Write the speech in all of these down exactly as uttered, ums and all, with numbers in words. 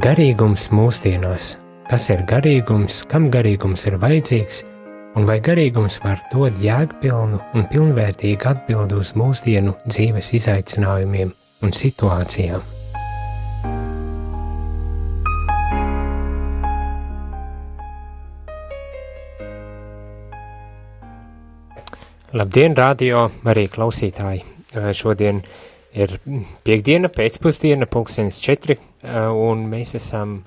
Garīgums mūsdienās. Kas ir garīgums, kam garīgums ir vajadzīgs, un vai garīgums var dot jēgpilnu un pilnvērtīgu atbildi uz mūsdienu dzīves izaicinājumiem un situācijām? Labdien, radio Marija klausītāji! Šodien ir piekdiena, pēcpusdiena, pulkstens četri, un mēs esam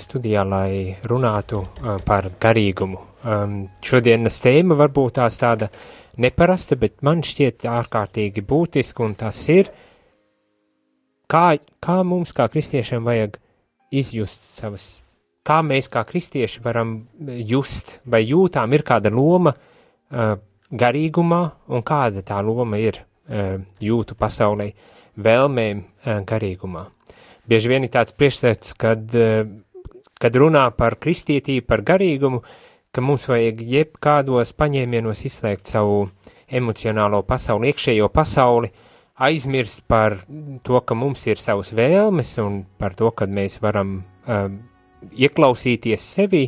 studijā, lai runātu par garīgumu. Šodienas tēma varbūt tās tāda neparasta, bet man šķiet ārkārtīgi būtiska, un tas ir, kā, kā mums kā kristiešiem vajag izjust savas, kā mēs kā kristieši varam just, vai jūtām ir kāda loma garīgumā, un kāda tā loma ir jūtu pasaulē, vēlmēm garīgumā. Bieži vien ir tāds priekšstats, kad, kad runā par kristietību, par garīgumu, ka mums vajag jebkādos paņēmienos izslēgt savu emocionālo pasauli, iekšējo pasauli, aizmirst par to, ka mums ir savas vēlmes un par to, kad mēs varam um, ieklausīties sevi,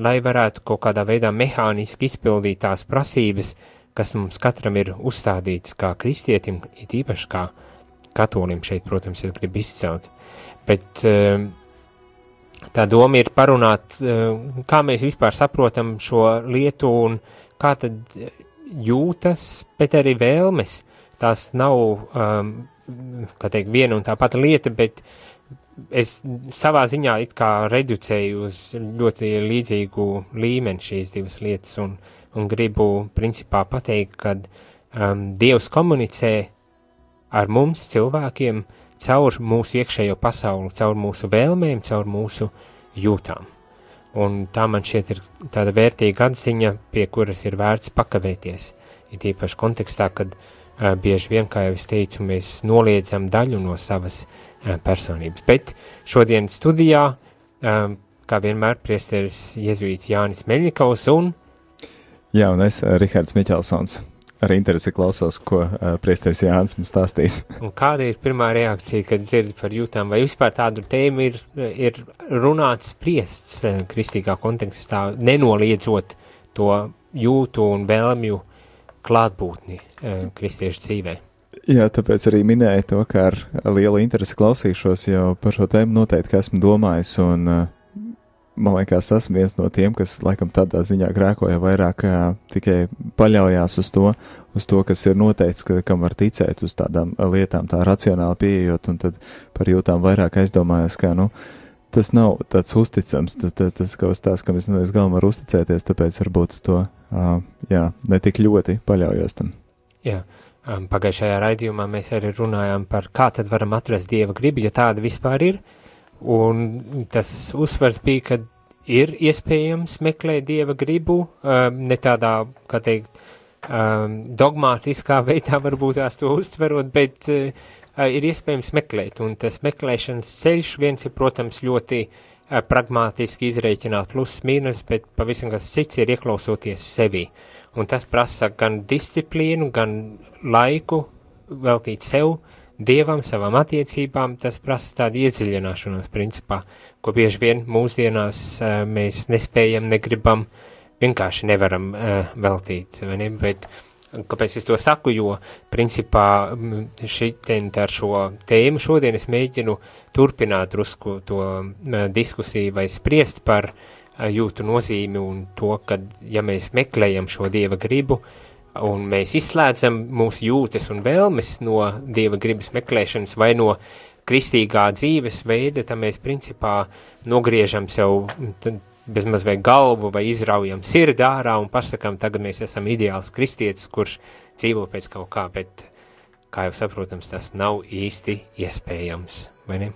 lai varētu kaut kādā veidā mehāniski izpildīt tās prasības, kas mums katram ir uzstādīts kā kristietim, it īpaši kā katolim šeit, protams, jau grib izcelt. Bet tā doma ir parunāt, kā mēs vispār saprotam šo lietu un kā tad jūtas, bet arī vēlmes. Tās nav, kā teikt, viena un tā pati lieta, bet es savā ziņā it kā reducēju uz ļoti līdzīgu līmeni šīs divas lietas un, un gribu principā pateikt, kad um, Dievs komunicē ar mums cilvēkiem caur mūsu iekšējo pasauli, caur mūsu vēlmēm, caur mūsu jūtām. Un tā man šķiet ir tāda vērtīga atziņa, pie kuras ir vērts pakavēties. Ir tīpaši kontekstā, kad uh, bieži vien, kā jau es teicu, mēs noliedzam daļu no savas uh, personības. Bet šodien studijā, uh, kā vienmēr, priesteris jezuīts Jānis Meļņikovs un... Jā, un es, Rihards Miķelsons. Ar interesi klausos, ko uh, priesteris Jānis mums stāstīs. Un kāda ir pirmā reakcija, kad dzirdi par jūtām, vai vispār tādu tēmu ir, ir runāts, priests uh, kristīgā kontekstā, nenoliedzot to jūtu un vēlmju klātbūtni uh, kristiešu dzīvē? Jā, tāpēc arī minēju to, ka ar lielu interesi klausīšos, jo par šo tēmu noteikti esmu domājis, un uh, man liekas, esmu viens no tiem, kas laikam tādā ziņā grēkoja vairāk, tikai paļaujās uz to, uz to, kas ir noteikts, ka, kam var ticēt uz tādām lietām, tā racionāli pieejot, un tad par jūtām vairāk aizdomājās, ka, nu, tas nav tāds uzticams, tas, tas, tas kaut tās, kam es, es galvam varu uzticēties, tāpēc varbūt to, uh, jā, netik ļoti paļaujos tam. Jā, um, pagājušajā raidījumā mēs arī runājām par, kā tad varam atrast Dieva gribu, ja tāda vispār ir. Un tas uzsvars bija, ka ir iespējams meklēt Dieva gribu, ne tādā, kā teikt, dogmātiskā veidā varbūt tās to uztverot, bet ir iespējams meklēt. Un tas meklēšanas ceļš viens ir, protams, ļoti pragmātiski izreikināt plus mīnus, bet pavisam kas cits ir ieklausoties sevi. Un tas prasa gan disciplīnu, gan laiku veltīt sev, Dievam, savām attiecībām, tas prasa tādu iedziļināšanos principā, ko bieži vien mūsdienās mēs nespējam, negribam, vienkārši nevaram veltīt, vai ne? Bet kāpēc es to saku, jo principā šitien ar šo tēmu šodien es mēģinu turpināt drusku to diskusiju vai spriest par jūtu nozīmi un to, kad ja mēs meklējam šo Dieva gribu, un mēs izslēdzam mūsu jūtas un vēlmes no Dieva gribas meklēšanas vai no kristīgā dzīves veida, tad mēs principā nogriežam sev bezmaz vai galvu vai izraujam sirdi ārā un pasakam, tagad mēs esam ideāls kristietis, kurš dzīvo pēc kaut kā, bet, kā jau saprotams, tas nav īsti iespējams, vai ne?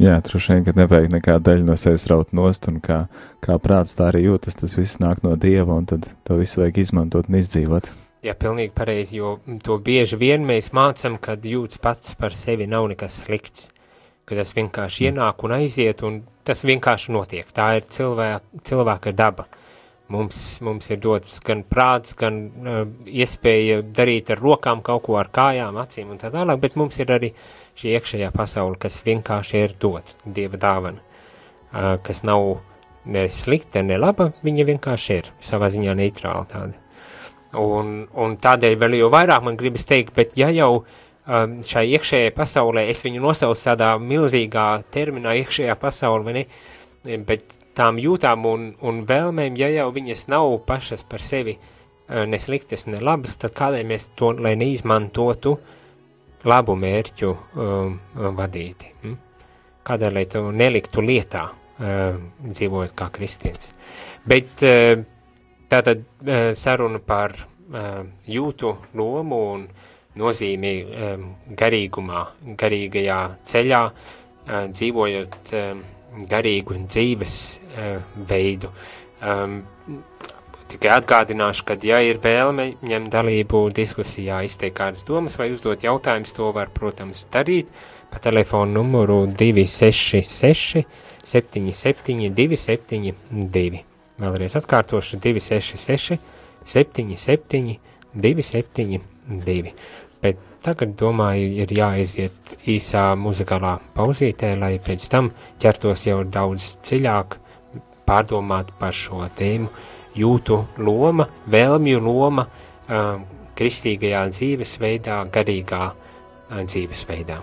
Jā, truši, ka nevajag nekādu daļu no sevis raut nost, un kā, kā prāts tā arī jūtas, tas viss nāk no Dieva, un tad to visu vajag izmantot un izdzīvot. Jā, pilnīgi pareizi, jo to bieži vien mēs mācam, kad jūtas pats par sevi nav nekas slikts, ka tas vienkārši ienāk un aiziet, un tas vienkārši notiek. Tā ir cilvēka, cilvēka daba. Mums, mums ir dots gan prāts, gan uh, iespēja darīt ar rokām kaut ko, ar kājām, acīm un tā tālāk, bet mums ir arī šī iekšējā pasaule, kas vienkārši ir dot, Dieva dāvana, uh, kas nav ne slikta, ne laba, viņa vienkārši ir, savā ziņā neitrāla tāda. Un, un tādēļ vēl jau vairāk man gribas teikt, bet ja jau um, šai iekšējai pasaulē, es viņu nosaucu tādā milzīgā terminā iekšējā pasaule, vai ne, bet tām jūtām un, un vēlmēm, ja jau viņas nav pašas par sevi nesliktas, ne labas, tad kādēļ mēs to, lai neizmantotu labu mērķu um, vadīti? Hm? Kādēļ, lai to neliktu lietā, um, dzīvojot kā kristietis? Bet um, tātad um, saruna par um, jūtu lomu un nozīmi um, garīgumā, garīgajā ceļā, um, dzīvojot um, garīgu dzīves uh, veidu. Um, tikai atgādināšu, ka, ja ir vēlme ņem dalību diskusijā, izteikt kādas domas vai uzdot jautājumus, to var, protams, darīt pa telefonu numuru divi seši seši septiņi septiņi divi septiņi divi. Vēlreiz atkārtošu divi seši seši septiņi septiņi divi septiņi divi. Bet tagad, domāju, ir jāaiziet īsā muzikālā pauzītē, lai pēc tam ķertos jau daudz ciļāk pārdomāt par šo tēmu. Jūtu loma, vēlmju loma uh, kristīgajā dzīvesveidā, garīgā uh, dzīvesveidā.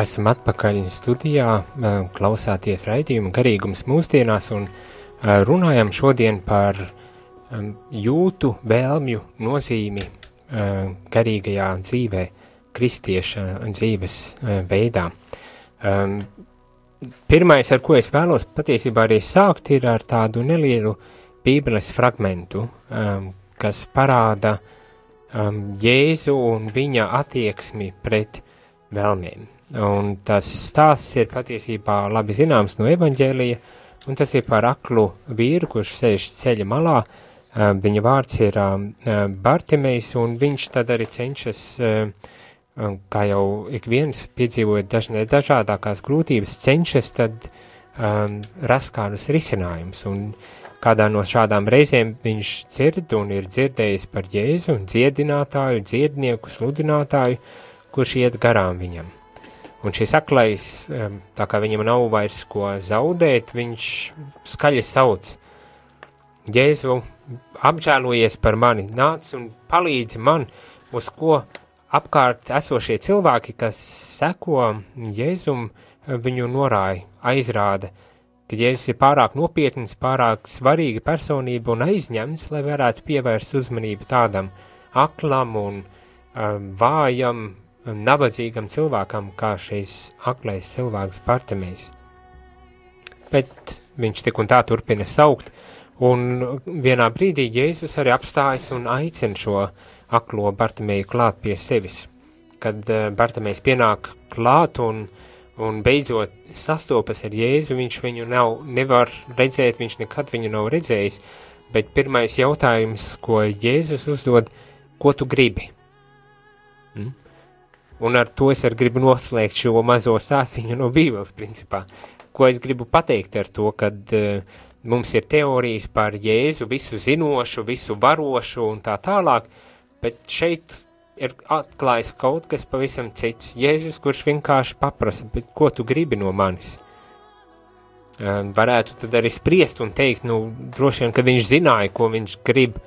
Esam atpakaļ studijā, klausāties raidījumu Garīgums mūsdienās un runājam šodien par jūtu vēlmju nozīmi garīgajā dzīvē, kristieša dzīves veidā. Pirmais, ar ko es vēlos patiesībā arī sākt, ir ar tādu nelielu Bībeles fragmentu, kas parāda Jēzu un viņa attieksmi pret vēlmiem. Un tas stāsts ir patiesībā labi zināms no evaņģēlija, un tas ir par aklu vīru, kurš sēž ceļa malā, uh, viņa vārds ir uh, Bartimejs, un viņš tad arī cenšas, uh, kā jau ik viens piedzīvojot dažnē dažādākās grūtības, cenšas tad um, rast kādus risinājumus, un kādā no šādām reizēm viņš dzird un ir dzirdējis par Jēzu, dziedinātāju, dziednieku, sludinātāju, kurš iet garām viņam. Un šis aklais, tā kā viņam nav vairs ko zaudēt, viņš skaļi sauc: Jēzu, apžēlojies par mani, nāc un palīdzi man, uz ko apkārt esošie cilvēki, kas seko Jēzum, viņu norāja, aizrāda, ka Jēzus ir pārāk nopietns, pārāk svarīga personība un aizņemts, lai varētu pievērst uzmanību tādam aklam un um, vājam, nabadzīgam cilvēkam, kā šis aklais cilvēks Bartimejs. Bet viņš tik un tā turpina saukt, un vienā brīdī Jēzus arī apstājas un aicina šo aklo Bartimeju klāt pie sevis. Kad Bartimejs pienāk klāt un, un beidzot sastopas ar Jēzu, viņš viņu nav, nevar redzēt, viņš nekad viņu nav redzējis, bet pirmais jautājums, ko Jēzus uzdod, ko tu gribi? Hmm? Un ar to es ar gribu noslēgt šo mazo stāciņu no Bībeles principā. Ko es gribu pateikt ar to, kad uh, mums ir teorijas par Jēzu, visu zinošu, visu varošu un tā tālāk, bet šeit ir atklājis kaut kas pavisam cits. Jēzus, kurš vienkārši paprasa, bet ko tu gribi no manis? Um, varētu tad arī spriest un teikt, nu, droši vien, ka viņš zināja, ko viņš grib,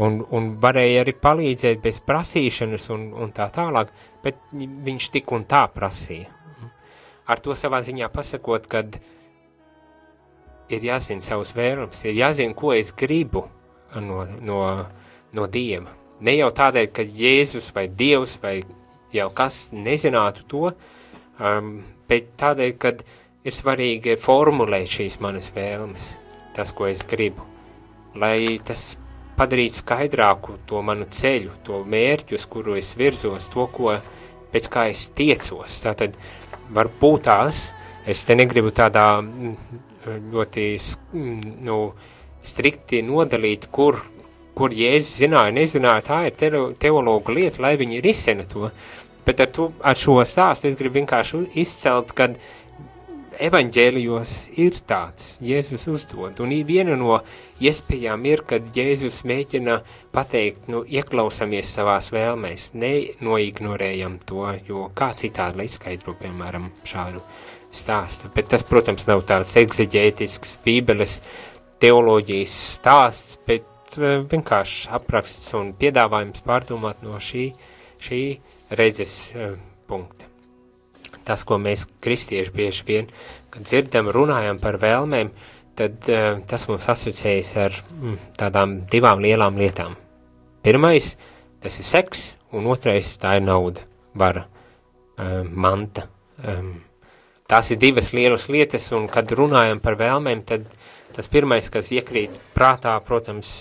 un, un varēja arī palīdzēt bez prasīšanas un, un tā tālāk, bet viņš tik un tā prasīja. Ar to savā ziņā pasakot, kad ir jāzina savus vērums, ir jāzina, ko es gribu no, no, no Dieva. Ne jau tādēļ, ka Jēzus vai Dievs vai jau kas nezinātu to, um, bet tādēļ, kad ir svarīgi formulēt šīs manas vēlmes, tas, ko es gribu, lai tas padarītu skaidrāku to manu ceļu, to mērķu, uz kuru es virzos, to, ko pēc kā es tiecos. Tātad varbūt tās, es te negribu tādā ļoti nu, strikti nodalīt, kur kur Jēzus zināja, nezināja, tā ir teologa lieta, lai viņi risina to. Bet ar, to, ar šo stāstu es gribu vienkārši izcelt, kad evaņģēlijos ir tāds, Jēzus uzdod. Un viena no iespējām ir, kad Jēzus mēģina pateikt, nu, ieklausamies savās vēlmēs, neignorējam to, jo kā citādi, lai izskaidro, piemēram, šādu stāstu. Bet tas, protams, nav tāds egzeģētisks Bībeles teoloģijas stāsts, bet vienkārši apraksts un piedāvājums pārdomāt no šī, šī redzes punkta. Tas, ko mēs kristieši bieži vien, kad dzirdam, runājam par vēlmēm, tad tas mums asociējas ar tādām divām lielām lietām. Pirmais, tas ir seks, un otrais, tā ir nauda, vara, manta. Tās ir divas lielas lietas, un kad runājam par vēlmēm, tad tas pirmais, kas iekrīt prātā, protams,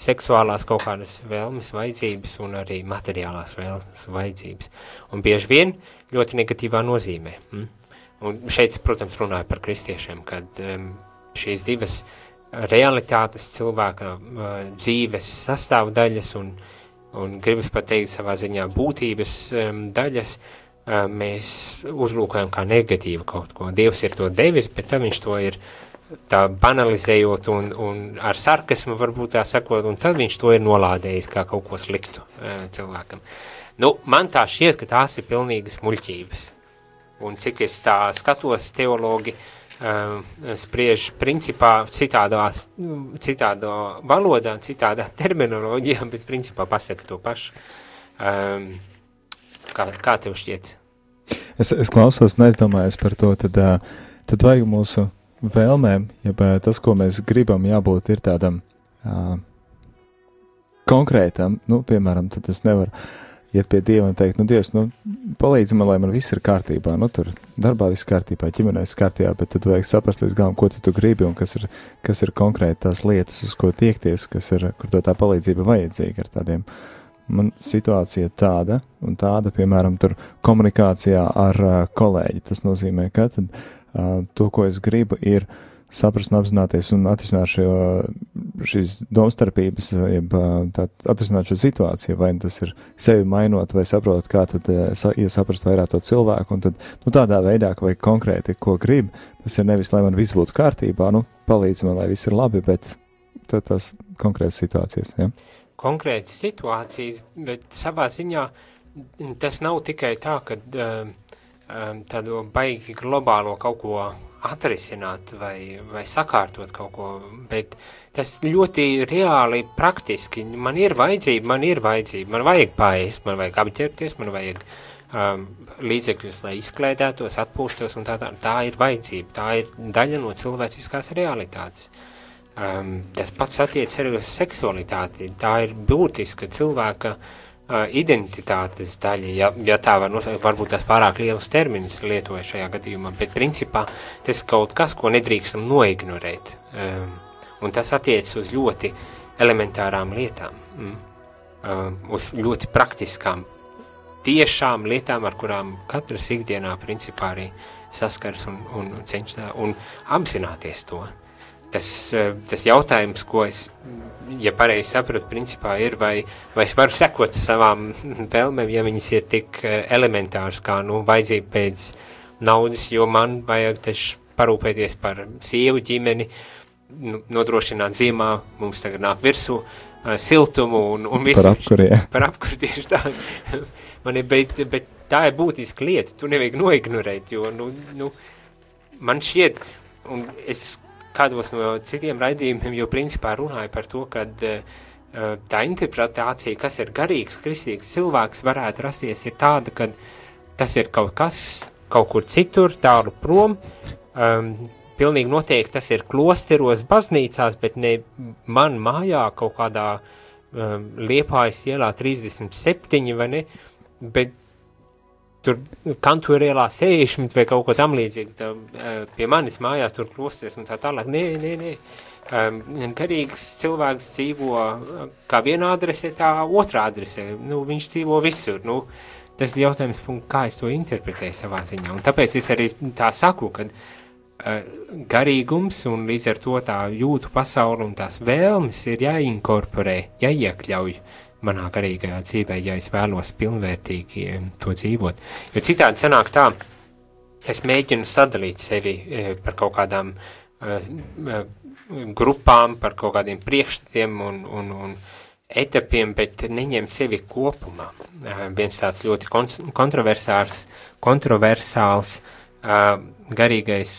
seksuālās kaut kādas vēlmes, vajadzības un arī materiālās vēlmes, vajadzības. Un bieži vien ļoti negatīvā nozīmē. Un šeit, protams, runāju par kristiešiem, kad šīs divas realitātes cilvēka dzīves sastāvdaļas un, un gribas pateikt savā ziņā būtības daļas, mēs uzlūkojam kā negatīvu kaut ko. Dievs ir to devis, bet tad viņš to ir tā banalizējot un, un ar sarkasmu varbūt tā sakot, un tad viņš to ir nolādējis kā kaut ko sliktu e, cilvēkam. Nu, man tā šķiet, ka tās ir pilnīgas muļķības. Un cik es tā skatos, teologi e, spriež principā citādās, citādā valodā, citādā terminoloģijā, bet principā pasaka to pašu. E, kā, kā tev šķiet? Es, es klausos un aizdomājos par to, tad, tad vajag mūsu vēlmēm, jeb tas, ko mēs gribam, jābūt ir tādam ā, konkrētam, nu, piemēram, tad es nevaru iet pie Dieva un teikt, nu, Dievs, nu, palīdzi man, lai man viss ir kārtībā, nu, tur darbā viss kārtībā, ģimenē viss kārtībā, bet tad vajag saprast līdz galam, ko tu, tu gribi un kas ir, kas ir konkrēti tās lietas, uz ko tiekties, kas ir, kur to tā palīdzība vajadzīga ar tādiem. Man situācija tāda un tāda, piemēram, tur komunikācijā ar uh, kolēģi, tas nozīmē, ka tad Uh, to, ko es gribu, ir saprast un apzināties un atrisināt šo, šīs domstarpības, jeb tā, atrisināt šo situāciju, vai tas ir sevi mainot, vai saprot, kā tad sa, iesaprast vairāk to cilvēku, un tad, nu, tādā veidā, vai konkrēti, ko grib, tas ir nevis, lai man viss būtu kārtībā, nu, palīdz man, lai viss ir labi, bet tad tās konkrētas situācijas, ja? Konkrētas situācijas, bet savā ziņā tas nav tikai tā, ka um, tādu baigi globālo kaut ko atrisināt vai, vai sakārtot kaut ko, bet tas ļoti reāli, praktiski, man ir vajadzība, man ir vajadzība, man vajag paēst, man vajag apģērbties, man vajag um, līdzekļus, lai izklēdētos, atpūštos, un tā, tā, tā ir vajadzība, tā ir daļa no cilvēciskās realitātes. Um, tas pats attiec arī uz seksualitāti, tā ir būtiska cilvēka uh, identitātes daļa, ja, ja tā var, nu, varbūt tas pārāk liels terminis lietoja šajā gadījumā, bet principā tas kaut kas, ko nedrīkstam noignorēt, um, un tas attiec uz ļoti elementārām lietām, mm, um, uz ļoti praktiskām, tiešām lietām, ar kurām katrs ikdienā principā arī saskars un, un, cenšā, un apzināties to. Tas, tas jautājums, ko es, ja pareizi saprotu, principā ir, vai, vai es varu sekot savām vēlmēm, ja viņas ir tik elementārs, kā, nu, vajadzība pēc naudas, jo man vajag taču parūpēties par sievu ģimeni, nu, nodrošināt ziemā, mums tagad nāk virsū, siltumu un, un visu. Par apkuri, jā. Par apkuri, tieši tā. Man ir, bet, bet tā ir būtiska lieta, tu nevajag noignorēt, jo, nu, nu man šiet, un es kādos no citiem raidījumiem, jo principā runāja par to, ka uh, tā interpretācija, kas ir garīgs, kristīgs cilvēks, varētu rasties ir tāda, ka tas ir kaut kas, kaut kur citur, tālu prom, um, pilnīgi noteikti tas ir klosteros, baznīcās, bet ne man mājā kaut kādā um, Liepājas ielā trīsdesmit septiņi, vai ne, bet tur kanturēlā sešdesmit vai kaut ko tam līdzīgi, tā, pie manis mājā tur klosties un tā tālāk, nē, nē, nē, um, garīgs cilvēks dzīvo kā vienā adrese, tā otrā adrese, nu, viņš dzīvo visur, nu, tas ir jautājums, kā es to interpretēju savā ziņā, un tāpēc es arī tā saku, ka uh, garīgums un līdz ar to tā jūtu pasauli un tās vēlmes ir jāinkorporē, jāiekļauj manā garīgajā dzīvē, ja es vēlos pilnvērtīgi to dzīvot. Jo citādi sanāk tā, es mēģinu sadalīt sevi par kaut kādām grupām, par kaut kādiem priekšstatiem un, un, un etapiem, bet neņem sevi kopumā. Viens tāds ļoti kontroversāls, kontroversāls garīgais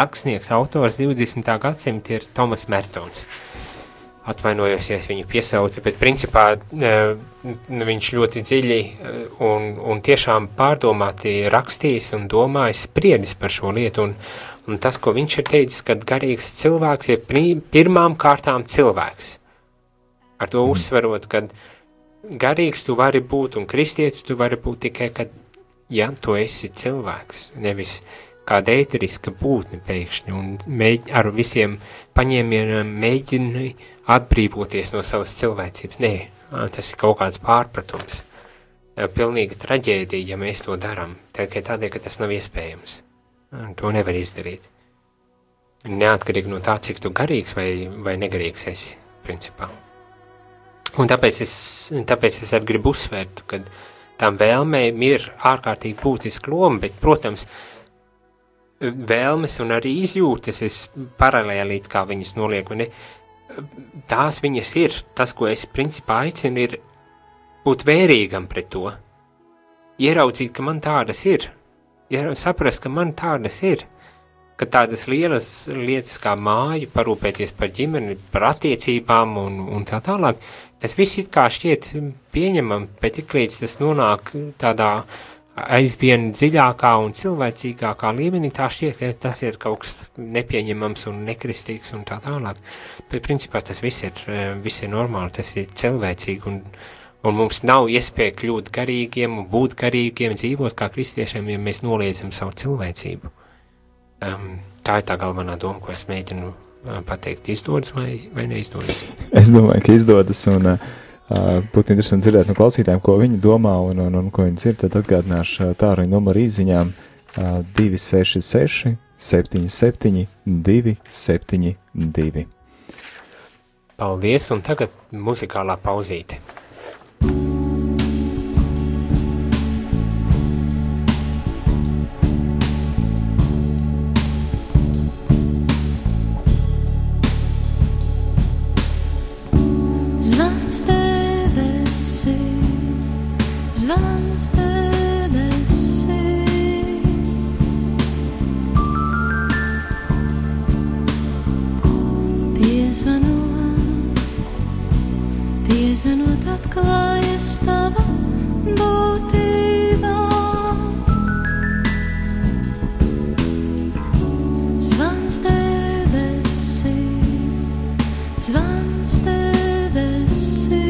rakstnieks, autors divdesmitā gadsimta ir Thomas Mertons. Atvainojos, ja es viņu piesaucu, bet principā viņš ļoti dziļi un, un tiešām pārdomāti rakstījis un domājis spriedis par šo lietu. Un, un tas, ko viņš ir teicis, ka garīgs cilvēks ir pirmām kārtām cilvēks. Ar to uzsverot, ka garīgs tu vari būt un kristietis tu vari būt tikai, kad ja, tu esi cilvēks, nevis kā deiteriska būtne pēkšņi un mēģi, ar visiem paņēmieniem mēģini atbrīvoties no savas cilvēcības. Nē, tas ir kaut kāds pārpratums. Pilnīga traģēdija, ja mēs to darām, tikai tādēļ, ka tas nav iespējams. To nevar izdarīt. Neatkarīgi no tā, cik tu garīgs vai, vai negarīgs esi, principā. Un tāpēc es, tāpēc es arī gribu uzsvērt, ka tām vēlmēm ir ārkārtīgi būtiska loma, bet, protams, vēlmes un arī izjūtas, es paralēlī kā viņas nolieku, ne, tās viņas ir, tas, ko es principā aicinu, ir būt vērīgam pret to, ieraudzīt, ka man tādas ir, saprast, ka man tādas ir, ka tādas lielas lietas kā māju, parūpēties par ģimeni, par attiecībām un, un tā tālāk, tas viss it kā šķiet pieņemam, bet tik līdz tas nonāk tādā aizvien dziļākā un cilvēcīgākā līmenī, tā šķiet, ka tas ir kaut kas nepieņemams un nekristīgs un tā tālāk. Bet, principā, tas viss ir, viss ir normāli, tas ir cilvēcīgi un, un mums nav iespēja kļūt garīgiem un būt garīgiem, dzīvot kā kristiešiem, ja mēs noliedzam savu cilvēcību. Um, tā ir tā galvenā doma, ko es mēģinu pateikt, izdodas vai, vai neizdodas? Es domāju, ka izdodas un... Uh... Uh, būtu interesanti dzirdēt no klausītājiem, ko viņi domā un, un, un ko viņi dzird, tad atgādināšu tāruņu numuru izziņām uh, divi seši seši septiņi septiņi divi septiņi divi. Paldies, un tagad muzikālā pauzīte. Zvan Žinot, atklājas tava būtībā. Zvans debesī, zvans debesī.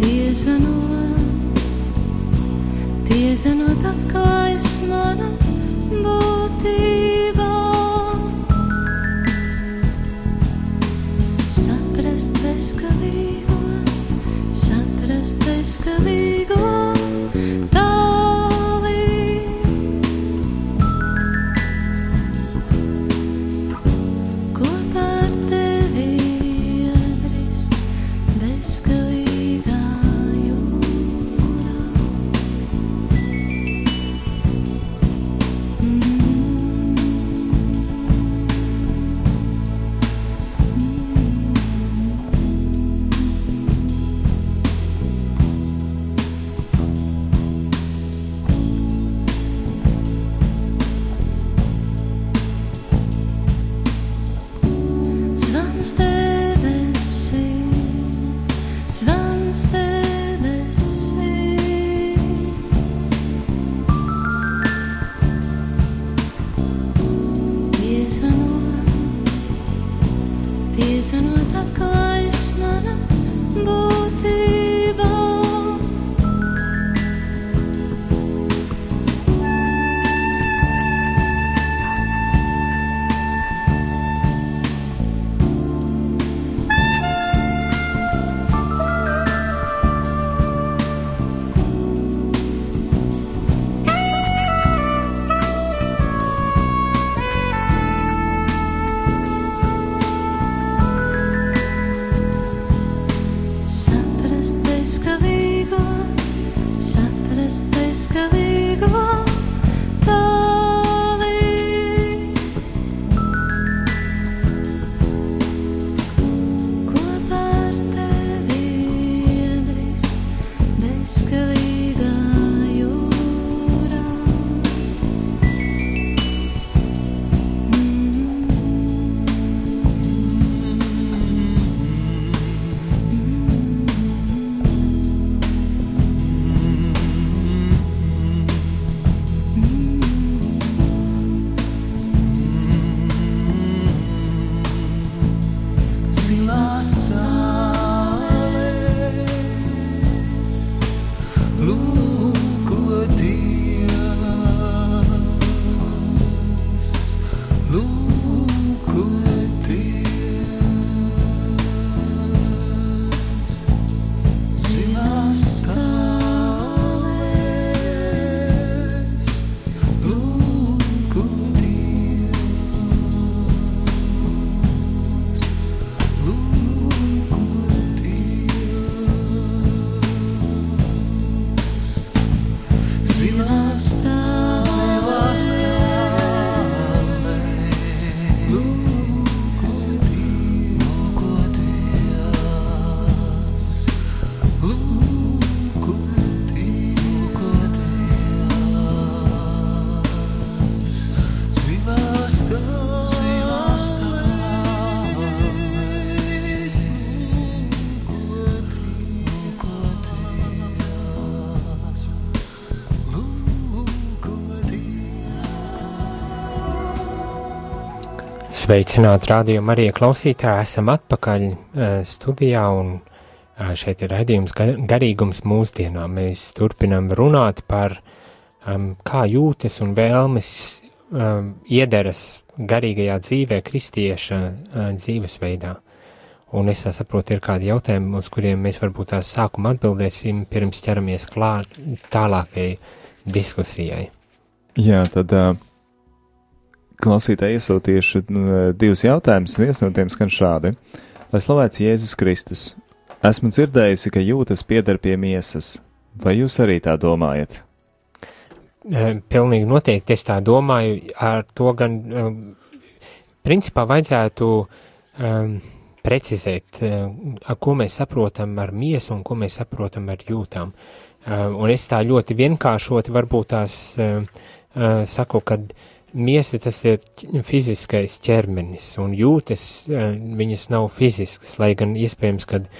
Piezvanot, piezvanot, atklājas mana būtība. Saprast bezgalīgo, saprast bezgalīgo tālī. Kopā ar tevi iegrist bezgalīgā jūrā. Sveicināt Radio Marija klausītāji, esam atpakaļ studijā, un šeit ir raidījums Garīgums mūsdienām. Mēs turpinam runāt par kā jūtas un vēlmes iederas garīgajā dzīvē, kristieša dzīvesveidā. Un es saprotu, ir kādi jautājumi, uz kuriem mēs varbūt tās sākuma atbildēsim, pirms ķeramies klāt tālākai diskusijai. Jā, tad... Uh... Klausītāji iesūtījuši divus jautājumus, viens no tiem skan šādi. Lai slavēts Jēzus Kristus, esmu dzirdējusi, ka jūtas pieder pie miesas. Vai jūs arī tā domājat? Pilnīgi noteikti es tā domāju. Ar to gan principā vajadzētu precizēt, ko mēs saprotam ar miesu un ko mēs saprotam ar jūtām. Un es tā ļoti vienkāršoti varbūt tās saku, kad Miesa tas ir fiziskais ķermenis, un jūtas viņas nav fiziskas, lai gan iespējams, kad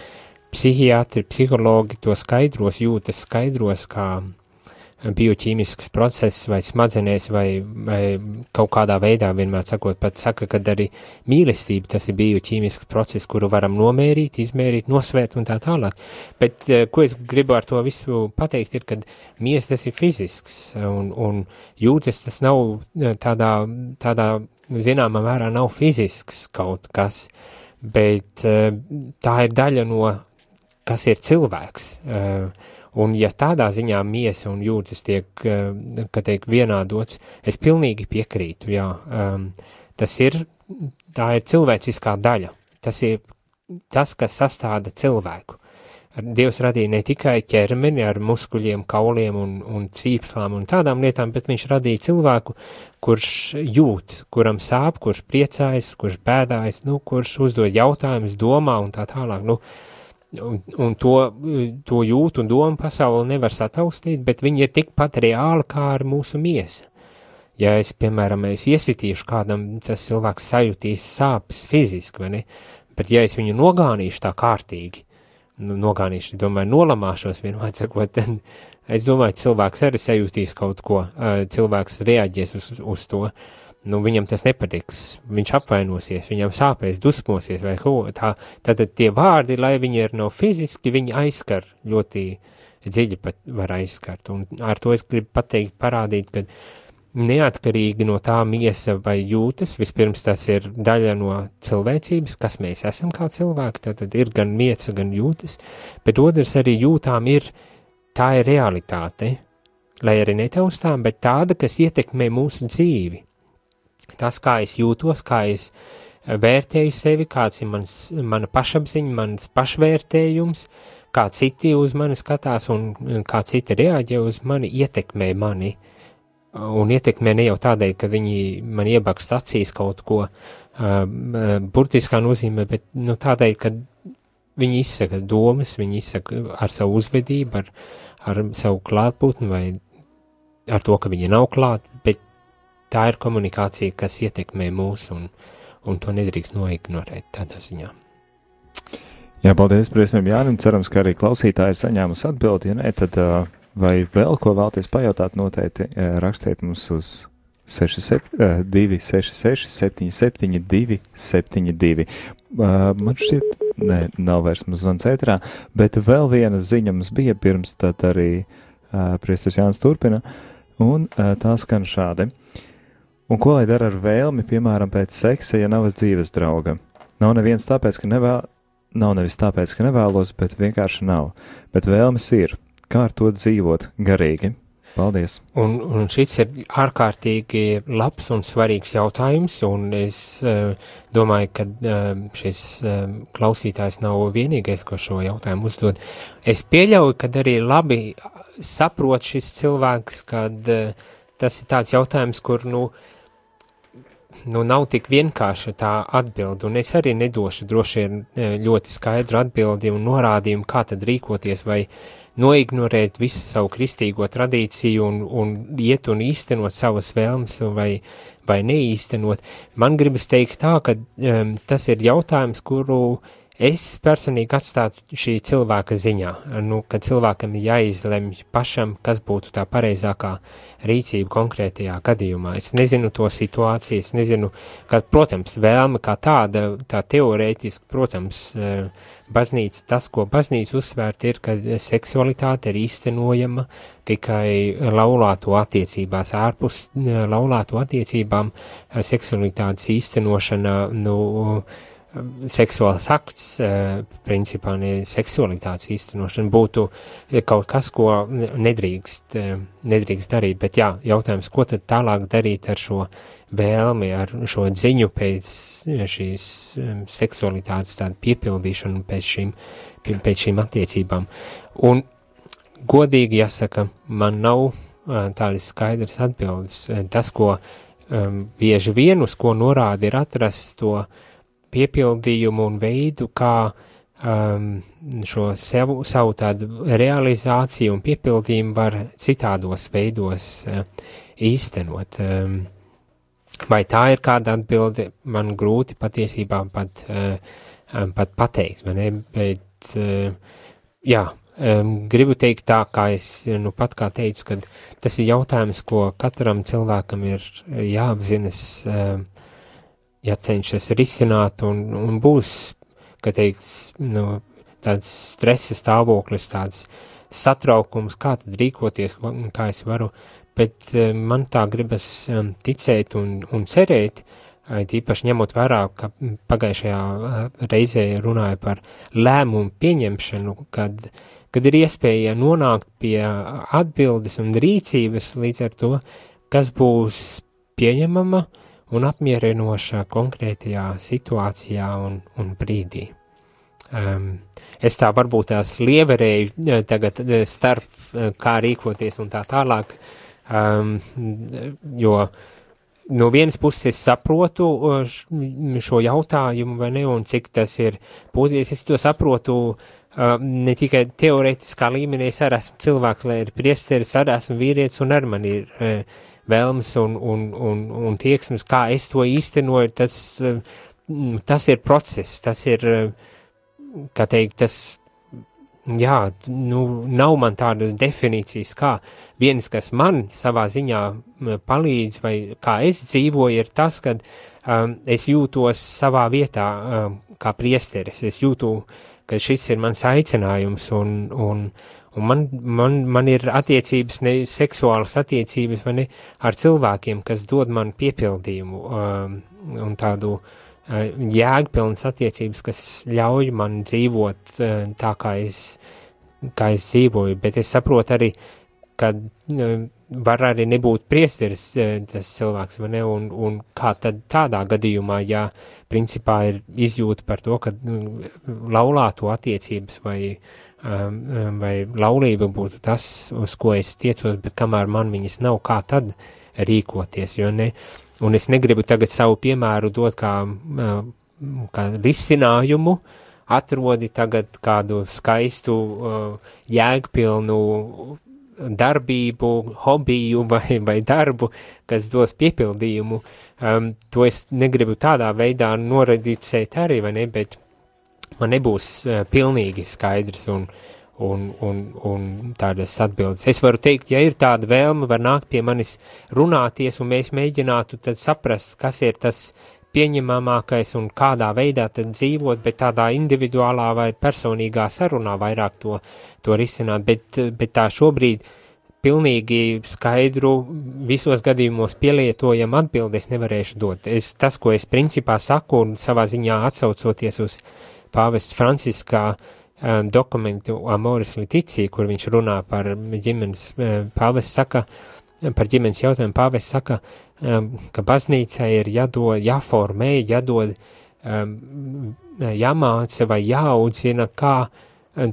psihiatri, psihologi to skaidros, jūtas skaidros kā bioķīmisks process vai smadzenēs vai, vai kaut kādā veidā vienmēr sakot, pat saka, kad arī mīlestība tas ir bioķīmisks process, kuru varam nomērīt, izmērīt, nosvērt un tā tālāk. Bet ko es gribu ar to visu pateikt ir, kad miesa tas ir fizisks un, un jūtas tas nav tādā, tādā zināmā mērā nav fizisks kaut kas, bet tā ir daļa no, kas ir cilvēks. Un ja tādā ziņā miesa un jūtas tiek, ka tiek vienādots, es pilnīgi piekrītu, jā, tas ir, tā ir cilvēciskā daļa, tas ir tas, kas sastāda cilvēku. Dievs radīja ne tikai ķermeni ar muskuļiem, kauliem un, un cīpslām un tādām lietām, bet viņš radīja cilvēku, kurš jūt, kuram sāp, kurš priecājas, kurš bēdājas, nu, kurš uzdod jautājumus, domā un tā tālāk, nu, Un, un to, to jūt un domu pasauli nevar sataustīt, bet viņi ir tikpat reāli kā ar mūsu miesa. Ja es, piemēram, es iesitīšu kādam, tas cilvēks sajūtīs sāpes fiziski, vai ne? Bet ja es viņu nogānīšu tā kārtīgi, nu, nogānīšu, domāju, nolamāšos vienmēr sakot, tad es domāju, cilvēks arī sajūtīs kaut ko, cilvēks reaģēs uz, uz to. Nu, viņam tas nepatiks, viņš apvainosies, viņam sāpēs, dusmosies, vai ko, tā, tātad tie vārdi, lai viņi ir nav fiziski, viņi aizskar ļoti dziļi pat var aizskart, un ar to es gribu pateikt, parādīt, ka neatkarīgi no tā miesa vai jūtas, vispirms tas ir daļa no cilvēcības, kas mēs esam kā cilvēki, tātad ir gan miesa, gan jūtas, bet otrs arī jūtām ir, tā ir realitāte, lai arī netaustām, bet tāda, kas ietekmē mūsu dzīvi. Tas, kā es jūtos, kā es vērtēju sevi, kāds ir mans, mana pašapziņa, mans pašvērtējums, kā citi uz mani skatās un kā citi reaģē uz mani, ietekmē mani. Un ietekmē ne jau tādēļ, ka viņi man iebakst acīs kaut ko uh, burtiskā nozīmē, bet nu, tādēļ, ka viņi izsaka domas, viņi izsaka ar savu uzvedību, ar, ar savu klātbūtni vai ar to, ka viņi nav klāt, bet tā ir komunikācija, kas ietekmē mūs, un, un to nedrīkst noignorēt tādā ziņā. Jā, paldies, priesmiem Jānim. Cerams, ka arī klausītāji ir saņēmusi atbildi. Ja ne, tad vai vēl ko vēlties pajautāt, noteikti rakstiet mums uz divi seši seši septiņi septiņi divi septiņi divi. Man šķiet, ne, nav vairs mums zvans ētrā, bet vēl viena ziņa mums bija pirms, tad arī priestars Jānis turpina, un tā skan šādi. Un ko lai dara ar vēlmi, piemēram, pēc seksa, ja nav es dzīves drauga? Nav neviens tāpēc, ka nevēl... nav nevis tāpēc, ka nevēlos, bet vienkārši nav. Bet vēlmes ir. Kā ar to dzīvot garīgi? Paldies! Un, un šis ir ārkārtīgi labs un svarīgs jautājums, un es uh, domāju, ka uh, šis uh, klausītājs nav vienīgais, ko šo jautājumu uzdod. Es pieļauju, kad arī labi saprot šis cilvēks, kad uh, tas ir tāds jautājums, kur, nu, nu, nav tik vienkārša tā atbilde, un es arī nedošu droši ļoti skaidru atbildi un norādījumu, kā tad rīkoties vai noignorēt visu savu kristīgo tradīciju un, un iet un īstenot savas vēlmes vai, vai neīstenot. Man gribas teikt tā, ka um, tas ir jautājums, kuru es personīgi atstātu šī cilvēka ziņā, nu, ka cilvēkam ir jāizlemj pašam, kas būtu tā pareizākā rīcība konkrētajā gadījumā. Es nezinu to situāciju, es nezinu, ka, protams, vēlme kā tāda, tā teorētiski, protams, baznīca, tas, ko baznīca uzsvērt ir, ka seksualitāte ir īstenojama tikai laulāto attiecībās, ārpus laulāto attiecībām seksualitātes īstenošana, nu, seksuāls akts, principā ne seksualitātes īstenošana būtu kaut kas, ko nedrīkst, nedrīkst darīt, bet jā, jautājums, ko tad tālāk darīt ar šo vēlmi, ar šo ziņu pēc šīs seksualitātes tādu piepildīšanu pēc šīm, pēc šīm attiecībām. Un godīgi jāsaka, man nav tādas skaidras atbildes. Tas, ko bieži vien, uz ko norāda, ir atrast to piepildījumu un veidu, kā um, šo sevu, savu tādu realizāciju un piepildījumu var citādos veidos uh, īstenot. Um, Vai tā ir kāda atbilde, man grūti patiesībā pat, pat pateikt, vai ne? Bet, jā, gribu teikt tā, kā es, nu pat kā teicu, kad tas ir jautājums, ko katram cilvēkam ir jāapzinas, jācenšas risināt un, un būs, ka teiks, nu, tāds stresa stāvoklis, tāds satraukums, kā tad rīkoties, kā es varu, bet man tā gribas ticēt un, un cerēt, tīpaši ņemot vērā, ka pagājušajā reizē runāju par lēmumu pieņemšanu, kad, kad ir iespēja nonākt pie atbildes un rīcības līdz ar to, kas būs pieņemama un apmierinoša konkrētajā situācijā un, un brīdī. Um, es tā varbūt tās lieverēju tagad starp, kā rīkoties un tā tālāk, um, jo no vienas puses es saprotu šo jautājumu, vai ne, un cik tas ir būties, es to saprotu um, ne tikai teorētiskā līmenī, es arī esmu cilvēks, lai ir priesteris, arī esmu vīrietis un ar mani ir uh, vēlmes un, un, un, un tieksmes, kā es to īstenoju, tas, uh, tas ir process, tas ir... Uh, kā teikt, tas, jā, nu, nav man tādas definīcijas, kā viens, kas man savā ziņā palīdz, vai kā es dzīvoju, ir tas, kad um, es jūtos savā vietā um, kā priesteris, es jūtu, ka šis ir mans aicinājums, un, un, un man, man, man ir attiecības, ne seksuālas attiecības, vai ne, ar cilvēkiem, kas dod man piepildījumu um, un tādu, jēgpilnas attiecības, kas ļauj man dzīvot tā, kā es, kā es dzīvoju, bet es saprotu arī, ka var arī nebūt priesteris tas cilvēks, vai ne, un, un kā tad tādā gadījumā, ja principā ir izjūta par to, ka laulāto attiecības vai, vai laulība būtu tas, uz ko es tiecos, bet kamēr man viņas nav, kā tad rīkoties, jo ne, un es negribu tagad savu piemēru dot kā, kā risinājumu, atrodi tagad kādu skaistu, jēgpilnu darbību, hobiju vai, vai darbu, kas dos piepildījumu. Um, to es negribu tādā veidā noredicēt arī, vai ne, bet man nebūs pilnīgi skaidrs un, un, un, un tādas atbildes. Es varu teikt, ja ir tāda vēlme, var nākt pie manis runāties, un mēs mēģinātu tad saprast, kas ir tas pieņemamākais un kādā veidā tad dzīvot, bet tādā individuālā vai personīgā sarunā vairāk to, to risināt, bet, bet tā šobrīd pilnīgi skaidru visos gadījumos pielietojam atbildi es nevarēšu dot. Es, tas, ko es principā saku un savā ziņā atsaucoties uz Pāvests Franciska dokumentu Amoris Laetitia, kur viņš runā par ģimenes pāvests saka, par ģimenes jautājumu pāvests saka, ka baznīca ir jādod, jāformē, jādod, jāmāca vai jāaudzina, kā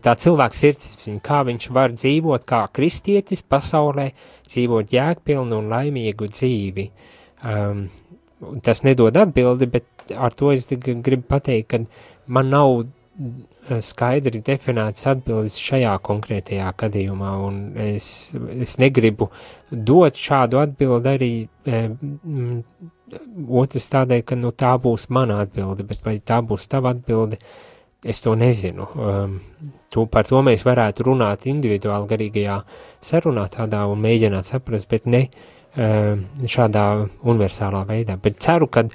tā cilvēka sirdsapziņa, kā viņš var dzīvot kā kristietis pasaulē, dzīvot jēgpilnu un laimīgu dzīvi. Tas nedod atbildi, bet ar to es gribu pateikt, ka man nav skaidri definētas atbildes šajā konkrētajā gadījumā, un es, es negribu dot šādu atbildi arī e, otrs tādēļ, ka nu, tā būs mana atbilde, bet vai tā būs tava atbilde, es to nezinu. Um, to, par to mēs varētu runāt individuāli garīgajā sarunā tādā un mēģināt saprast, bet ne um, šādā universālā veidā, bet ceru, ka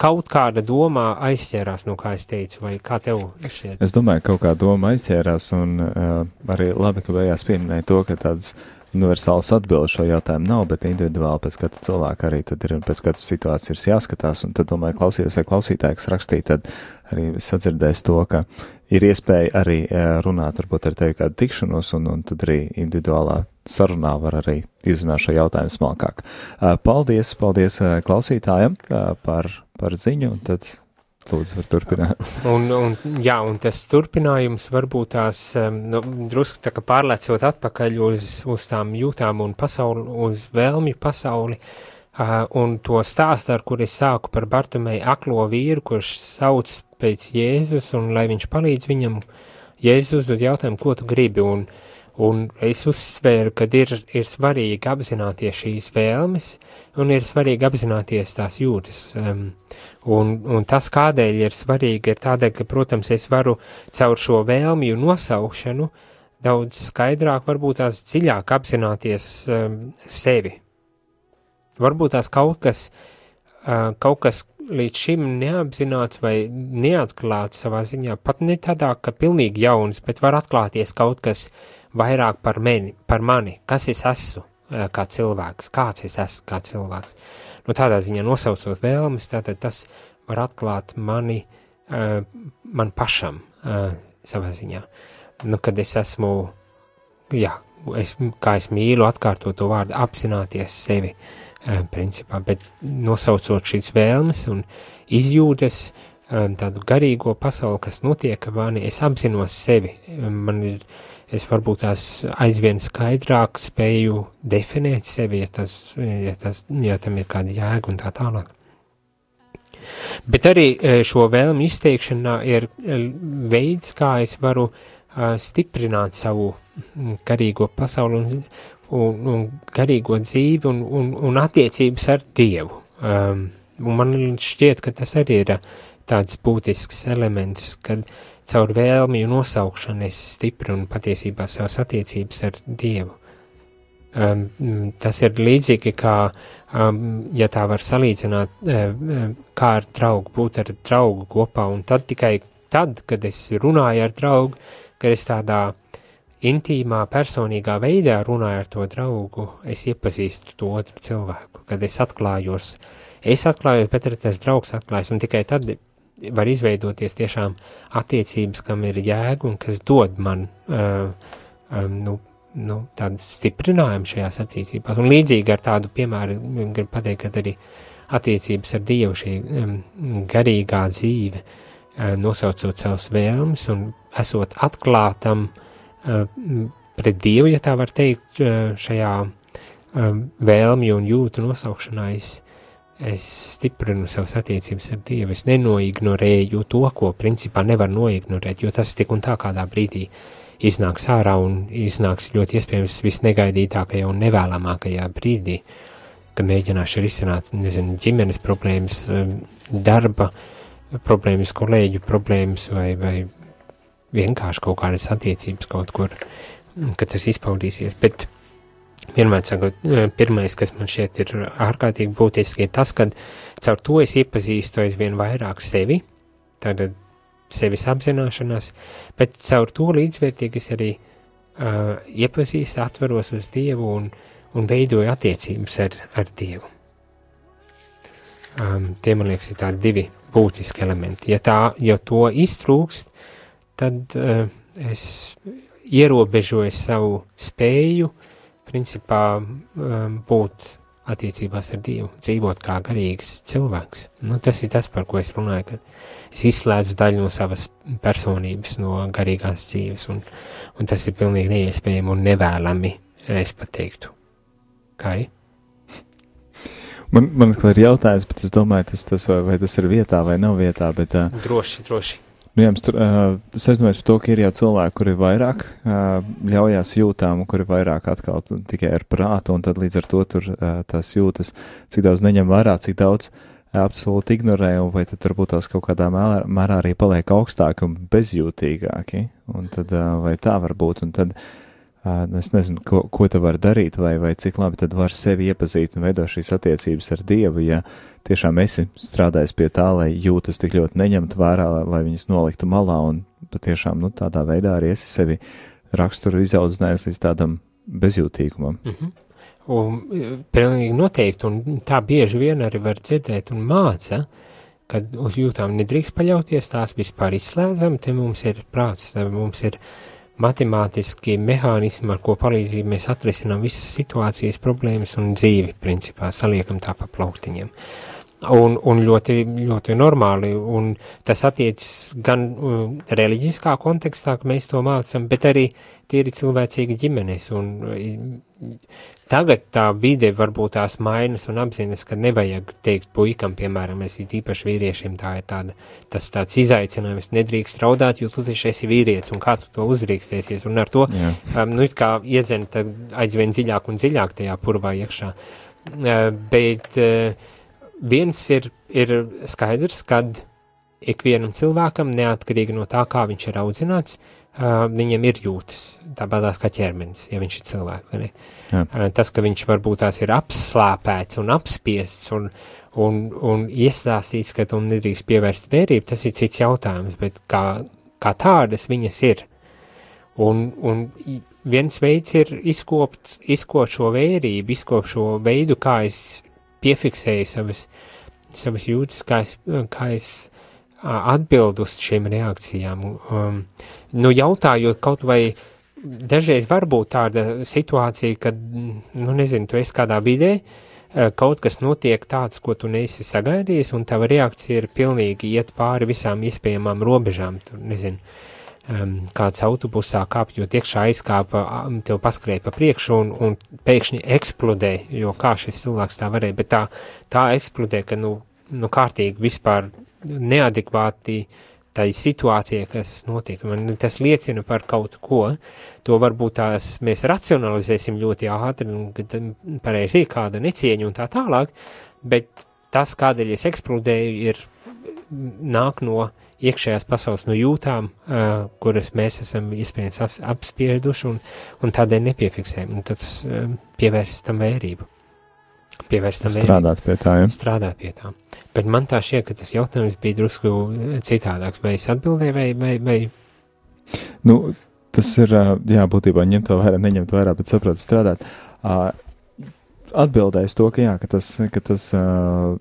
kaut kāda domā aizķērās, nu kā es teicu, vai kā tev šķiet? Es domāju, ka kaut kā doma aizķērās, un uh, arī labi, ka beigās pieminēja to, ka tāds universāls atbildes šo jautājumu nav, bet individuāli pēc katra cilvēka arī tad ir, pēc katras situācijas ir jāskatās, un tad domāju, klausīties vai klausītājs rakstīt, tad arī sadzirdēs to, ka ir iespēja arī uh, runāt, varbūt ar tevi kādu tikšanos, un, un tad arī individuālā sarunā var arī izrunāt šo jautājumu smalkāk. Uh, paldies, paldies uh, klausītājiem uh, par... par ziņu, un tad lūdzu var turpināt. Un, un, jā, un tas turpinājums varbūt tās nu, drusku tā kā pārlecot atpakaļ uz, uz tām jūtām un pasauli, uz vēlmju pasauli, uh, un to stāstu, ar kur es sāku par Bartimeju aklo vīru, kurš sauc pēc Jēzus, un lai viņš palīdz viņam, Jēzus dod jautājumu, ko tu gribi, un, Un es uzsvēru, ka ir, ir svarīgi apzināties šīs vēlmes, un ir svarīgi apzināties tās jūtas. Um, un, un tas, kādēļ ir svarīgi, ir tādēļ, ka, protams, es varu caur šo vēlmju nosaukšanu daudz skaidrāk, varbūt tās dziļāk apzināties um, sevi. Varbūt tās kaut kas, uh, kaut kas līdz šim neapzināts vai neatklāts savā ziņā, pat ne tādā, ka pilnīgi jauns, bet var atklāties kaut kas vairāk par meni, par mani, kas es esmu kā cilvēks, kāds es esmu kā cilvēks. Nu, tādā ziņā nosaucot vēlmes, tātad tas var atklāt mani, uh, man pašam uh, savā ziņā. Nu, kad es esmu, jā, es, kā es mīlu atkārtot to vārdu, apzināties sevi, uh, principā, bet nosaucot šīs vēlmes un izjūtas, um, tādu garīgo pasauli, kas notiek mani, es apzinos sevi, man ir, es varbūt tās aizvien skaidrāk spēju definēt sevi, ja, tas, ja, tas, ja tam ir kāda jēga un tā tālāk. Bet arī šo vēlmu izteikšanā ir veids, kā es varu stiprināt savu garīgo pasauli un, un, un garīgo dzīvi un, un, un attiecības ar Dievu. Um, un man šķiet, ka tas arī ir tāds būtisks elements, kad caur vēlmju nosaukšanu es stiprinu patiesībā savas attiecības ar Dievu. Um, tas ir līdzīgi kā, um, ja tā var salīdzināt, um, kā ar draugu, būt ar draugu kopā, un tad tikai tad, kad es runāju ar draugu, kad es tādā intīmā, personīgā veidā runāju ar to draugu, es iepazīstu to otru cilvēku, kad es atklājos, es atklājos, bet arī tas draugs atklājas, un tikai tad var izveidoties tiešām attiecības, kam ir jēga un kas dod man uh, um, nu, nu, tādu stiprinājumu šajās attiecībās. Un līdzīgi ar tādu piemēru, gribu pateikt, kad arī attiecības ar Dievu, šī um, garīgā dzīve, uh, nosaucot savus vēlmes un esot atklātam uh, pret Dievu, ja tā var teikt, uh, šajā um, vēlmju un jūtu nosaukšanā es, Es stiprinu savas attiecības ar Dievu, es nenoignorēju to, ko principā nevar noignorēt, jo tas tik un tā kādā brīdī iznāks ārā un iznāks ļoti iespējams visnegaidītākajā un nevēlamākajā brīdī, ka mēģināšu risināt, nezinu, ģimenes problēmas, darba problēmas, kolēģu problēmas vai, vai vienkārši kaut kādas attiecības kaut kur, ka tas izpaudīsies, bet vienmēr sakot, pirmais, kas man šeit ir ārkārtīgi būtiski, ir tas, kad caur to es iepazīstu aizvien vairāk sevi, tātad sevis apzināšanās, bet caur to līdzvērtīgi es arī uh, iepazīstu, atveros uz Dievu un, un veidoju attiecības ar, ar Dievu. Um, tie, man liekas, ir tādi divi būtiski elementi. Ja, tā, ja to iztrūkst, tad uh, es ierobežoju savu spēju, principā būt attiecībās ar Dievu, dzīvot kā garīgs cilvēks. Nu, tas ir tas, par ko es runāju, kad es izslēdzu daļu no savas personības, no garīgās dzīves, un, un tas ir pilnīgi neiespējami un nevēlami, es pat teiktu. Kā ir? Man, man ir jautājums, bet es domāju, tas, tas vai, vai tas ir vietā vai nav vietā, bet... Uh... Droši, droši. Nu, jā, tur, uh, es aizdomājos par to, ka ir jau cilvēki, kuri vairāk uh, ļaujās jūtām, kuri vairāk atkal tikai ar prātu, un tad līdz ar to tur uh, tās jūtas, cik daudz neņem vērā, cik daudz absolūti ignorē, un vai tad varbūt tās kaut kādā mērā arī paliek augstāki un bezjūtīgāki, un tad uh, vai tā var būt, un tad uh, es nezinu, ko, ko te var darīt, vai, vai cik labi tad var sevi iepazīt un veidot šīs attiecības ar Dievu, ja tiešām esi strādājis pie tā, lai jūtas tik ļoti neņemt vērā, lai, lai viņas noliktu malā, un patiešām nu, tādā veidā arī esi sevi raksturu izaudzinājis līdz tādam bezjūtīgumam. Mm-hmm. Un pilnīgi noteikti, un tā bieži vien arī var dzirdēt un māca, kad uz jūtām nedrīkst paļauties, tās vispār izslēdzam, te mums ir prāts, mums ir matemātiski mehānismi, ar ko palīdzību mēs atrisinām visas situācijas, problēmas un dzīvi, principā, saliekam tā pa plauktiņiem. Un, un ļoti, ļoti normāli, un tas attiecas gan uh, reliģiskā kontekstā, ka mēs to mācam, bet arī tīri cilvēcīgi ģimenes, un uh, tagad tā vide varbūt tās mainas un apzinas, ka nevajag teikt puikam, piemēram, es īpaši vīriešiem, tā ir tāda, tas tāds izaicinājums, nedrīkst raudāt, jo tu tieši esi vīrietis, un kā tu to uzrīkstēsies, un ar to, um, nu, it kā iedzenta aizvien dziļāk un dziļāk tajā purvā iekšā, uh, bet... Uh, Viens ir, ir skaidrs, kad ikvienam cilvēkam, neatkarīgi no tā, kā viņš ir audzināts, uh, viņam ir jūtas, tāpēc kā ķermenis, ja viņš ir cilvēks. Uh, tas, ka viņš varbūt tās ir apslāpēts un apspiests un, un, un iestāstīts, ka tam nedrīkst pievērst vērību, tas ir cits jautājums, bet kā, kā tādas viņas ir. Un, un viens veids ir izkopt, izkopt šo vērību, izkopt šo veidu, kā es... piefiksēju savas, savas jūtas, kā es, kā es atbildu uz šiem reakcijām. Um, nu, jautājot kaut vai, dažreiz var būt tāda situācija, kad, nu, nezinu, tu esi kādā vidē, kaut kas notiek tāds, ko tu neesi sagaidījis, un tava reakcija ir pilnīgi iet pāri visām iespējamām robežām, tu nezinu. Um, kāds autobusā kāpjot iekšā aizkāpa, tev paskrēja pa priekšu un, un pēkšņi eksplodē, jo kā šis cilvēks tā varēja, bet tā, tā eksplodē, ka nu, nu kārtīgi vispār neadekvāti tai situācijai, kas notiek. Man tas liecina par kaut ko, to varbūt tās mēs racionalizēsim ļoti ātri, un pareizi kāda necieņa un tā tālāk, bet tas, kādēļ es eksplodēju, ir nāk no iekšējās pasaules no jūtām, uh, kuras mēs esam iespējams apspieduši un, un tādēļ nepiefiksējam, un tad uh, pievērst tam vērību. Pievērst tam Strādāt vērību. pie tā, ja? Strādāt pie tā. Bet man tā šie, ka tas jautājums bija drusku citādāks, vai es atbildēju, vai, vai, vai... Nu, tas ir, jā, būtībā ņemt to vairāk, neņemt to vairāk, bet sapratu strādāt. Uh, atbildēju to, ka jā, ka tas, ka tas uh,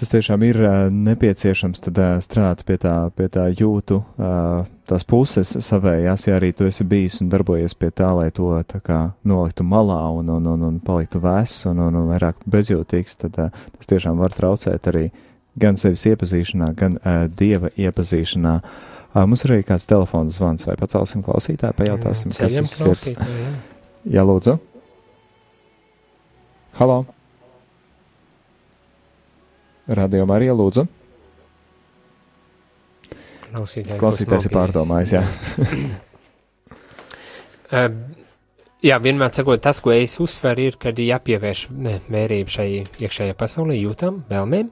Tas tiešām ir uh, nepieciešams tad, uh, strādāt pie tā, pie tā jūtu uh, tās puses savējās, ja arī tu esi bijis un darbojies pie tā, lai to tā kā noliktu malā un, un, un, un paliktu vēss un, un, un vairāk bezjūtīgs, tad uh, tas tiešām var traucēt arī gan sevis iepazīšanā, gan uh, Dieva iepazīšanā. Uh, mums ir arī kāds telefona zvans, vai pacelsim klausītāju, pajautāsim, jā, kas uz sirds. Jā. jā, lūdzu. Halo. Radio Marija, lūdzu. Klausītājs ir pārdomājis, jā. uh, jā, vienmēr sakot, tas, ko es uzsveru, ir, kad jāpievērš mērību šai iekšējā pasaulē jūtam, vēlmēm,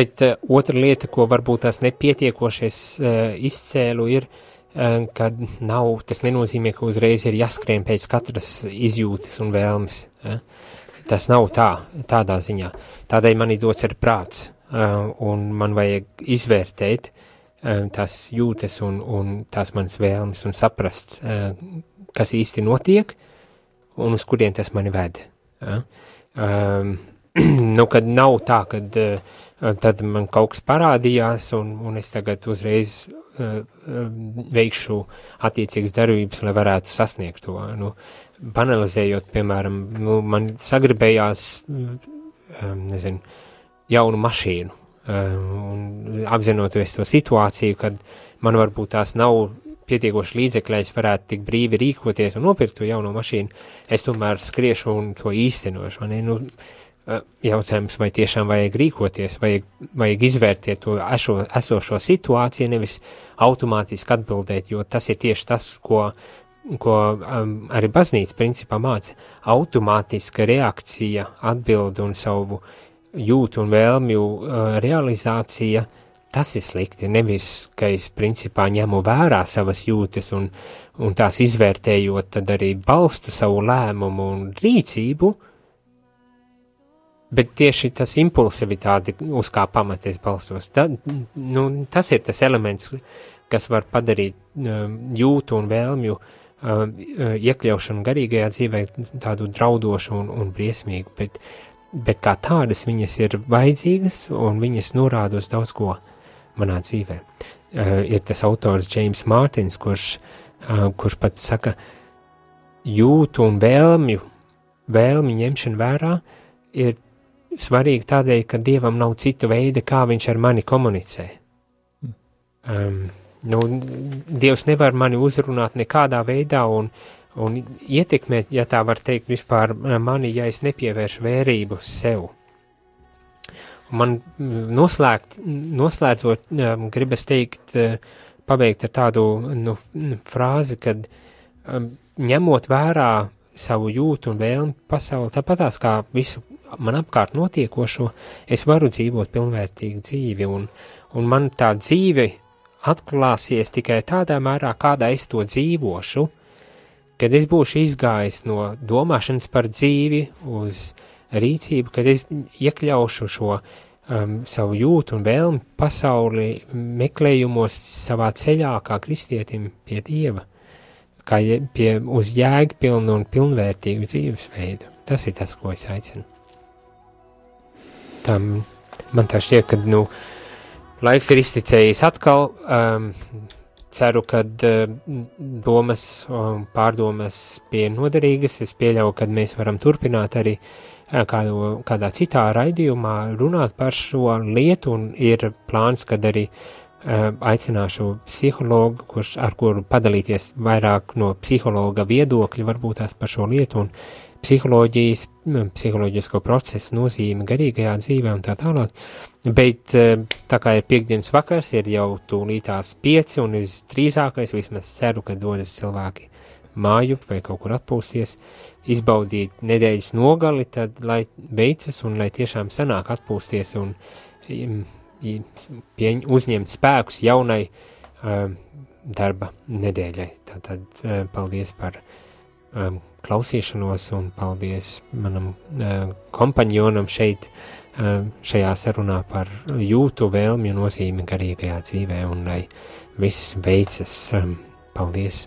bet uh, otra lieta, ko varbūt tās nepietiekošies uh, izcēlu, ir, uh, kad nav, tas nenozīmē, ka uzreiz ir jāskrien pēc katras izjūtas un vēlmes, ja? Tas nav tā, tādā ziņā. Tādēļ man ir dots ar prāts, un man vajag izvērtēt tās jūtas un, un tās manas vēlmes un saprast, kas īsti notiek un uz kuriem tas mani ved. Nu, kad nav tā, kad tad man kaut kas parādījās un, un es tagad uzreiz veikšu attiecīgas darbības, lai varētu sasniegt to, nu, banalizējot, piemēram, nu, man sagribējās, nezinu, jaunu mašīnu, un apzinoties to situāciju, kad man varbūt tās nav pietiekoši līdzekļi, es varētu tik brīvi rīkoties un nopirkt to jauno mašīnu, es tomēr skriešu un to īstenošu, vai ne, nu, jautājums, vai tiešām vajag rīkoties, vajag, vajag izvērtiet to eso, esošo situāciju, nevis automātiski atbildēt, jo tas ir tieši tas, ko ko um, arī baznīca principā māca, automātiska reakcija, atbildi un savu jūtu un vēlmju uh, realizācija, tas ir slikti, nevis, ka es principā ņemu vērā savas jūtas un, un tās izvērtējot, tad arī balstu savu lēmumu un rīcību, bet tieši tas impulsivitāti, uz kā pamaties balstos, ta, nu, tas ir tas elements, kas var padarīt um, jūtu un vēlmju iekļaušanu garīgajā dzīvē tādu draudošu un, un briesmīgu, bet, bet kā tādas viņas ir vajadzīgas un viņas norāda uz daudz ko manā dzīvē. Uh, ir tas autors James Martins, kurš, uh, kurš pat saka, jūtu un vēlmju, vēlmi ņemšana vērā ir svarīgi tādēļ, ka Dievam nav citu veida, kā viņš ar mani komunicē. Um, nu, Dievs nevar mani uzrunāt nekādā veidā un, un ietekmēt, ja tā var teikt, vispār mani, ja es nepievēršu vērību sev. Un man noslēgt, noslēdzot, um, gribas teikt, uh, pabeigt ar tādu nu, frāzi, kad um, ņemot vērā savu jūtu un vēlmi pasauli, tāpatās kā visu man apkārt notiekošo, es varu dzīvot pilnvērtīgu dzīvi, un, un man tā dzīve atklāsies tikai tādā mērā, kādā es to dzīvošu, kad es būšu izgājis no domāšanas par dzīvi uz rīcību, kad es iekļaušu šo um, savu jūtu un vēlmi pasauli meklējumos savā ceļā kā kristietim pie Dieva, kā pie uz jēgpilnu un pilnvērtīgu dzīvesveidu. Tas ir tas, ko es aicinu. Tā, man tā šķiet, ka nu, laiks ir izticējis atkal, um, ceru, ka um, domas um, pārdomas pie noderīgas, es pieļauju, ka mēs varam turpināt arī uh, kādu, kādā citā raidījumā runāt par šo lietu, un ir plāns, kad arī uh, aicināšu psihologu, kurš, ar kuru padalīties vairāk no psihologa viedokļa, varbūt tās par šo lietu, un psiholoģijas, psiholoģisko procesu nozīme garīgajā dzīvē un tā tālāk, bet tā kā ir piekdienas vakars, ir jau tūlītās pieci un uz trīzākais, vismaz ceru, ka dodas cilvēki māju vai kaut kur atpūsties, izbaudīt nedēļas nogali, tad lai veicas un lai tiešām sanāk atpūsties un pieņ, uzņemt spēkus jaunai um, darba nedēļai. Tātad um, paldies par um, klausīšanos un paldies manam uh, kompanjonam šeit, uh, šajā sarunā par jūtu vēlmi un nozīmi garīgajā dzīvē un lai viss veicas. Um, paldies!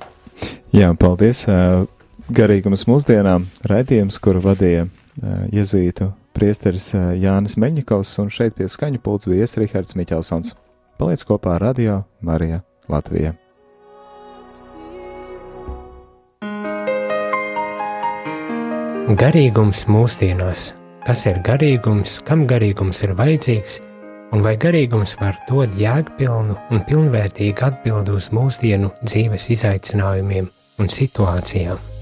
Jā, paldies! Uh, garīgums mūsdienām raidījums, kuru vadīja uh, jezītu priesteris uh, Jānis Meļņikovs un šeit pie skaņu pults bija es Rihards Miķelsons. Paliec kopā ar Radio Marija Latvija. Garīgums mūsdienās. Kas ir garīgums, kam garīgums ir vajadzīgs, un vai garīgums var dot jēgpilnu un pilnvērtīgu atbildi uz mūsdienu dzīves izaicinājumiem un situācijām?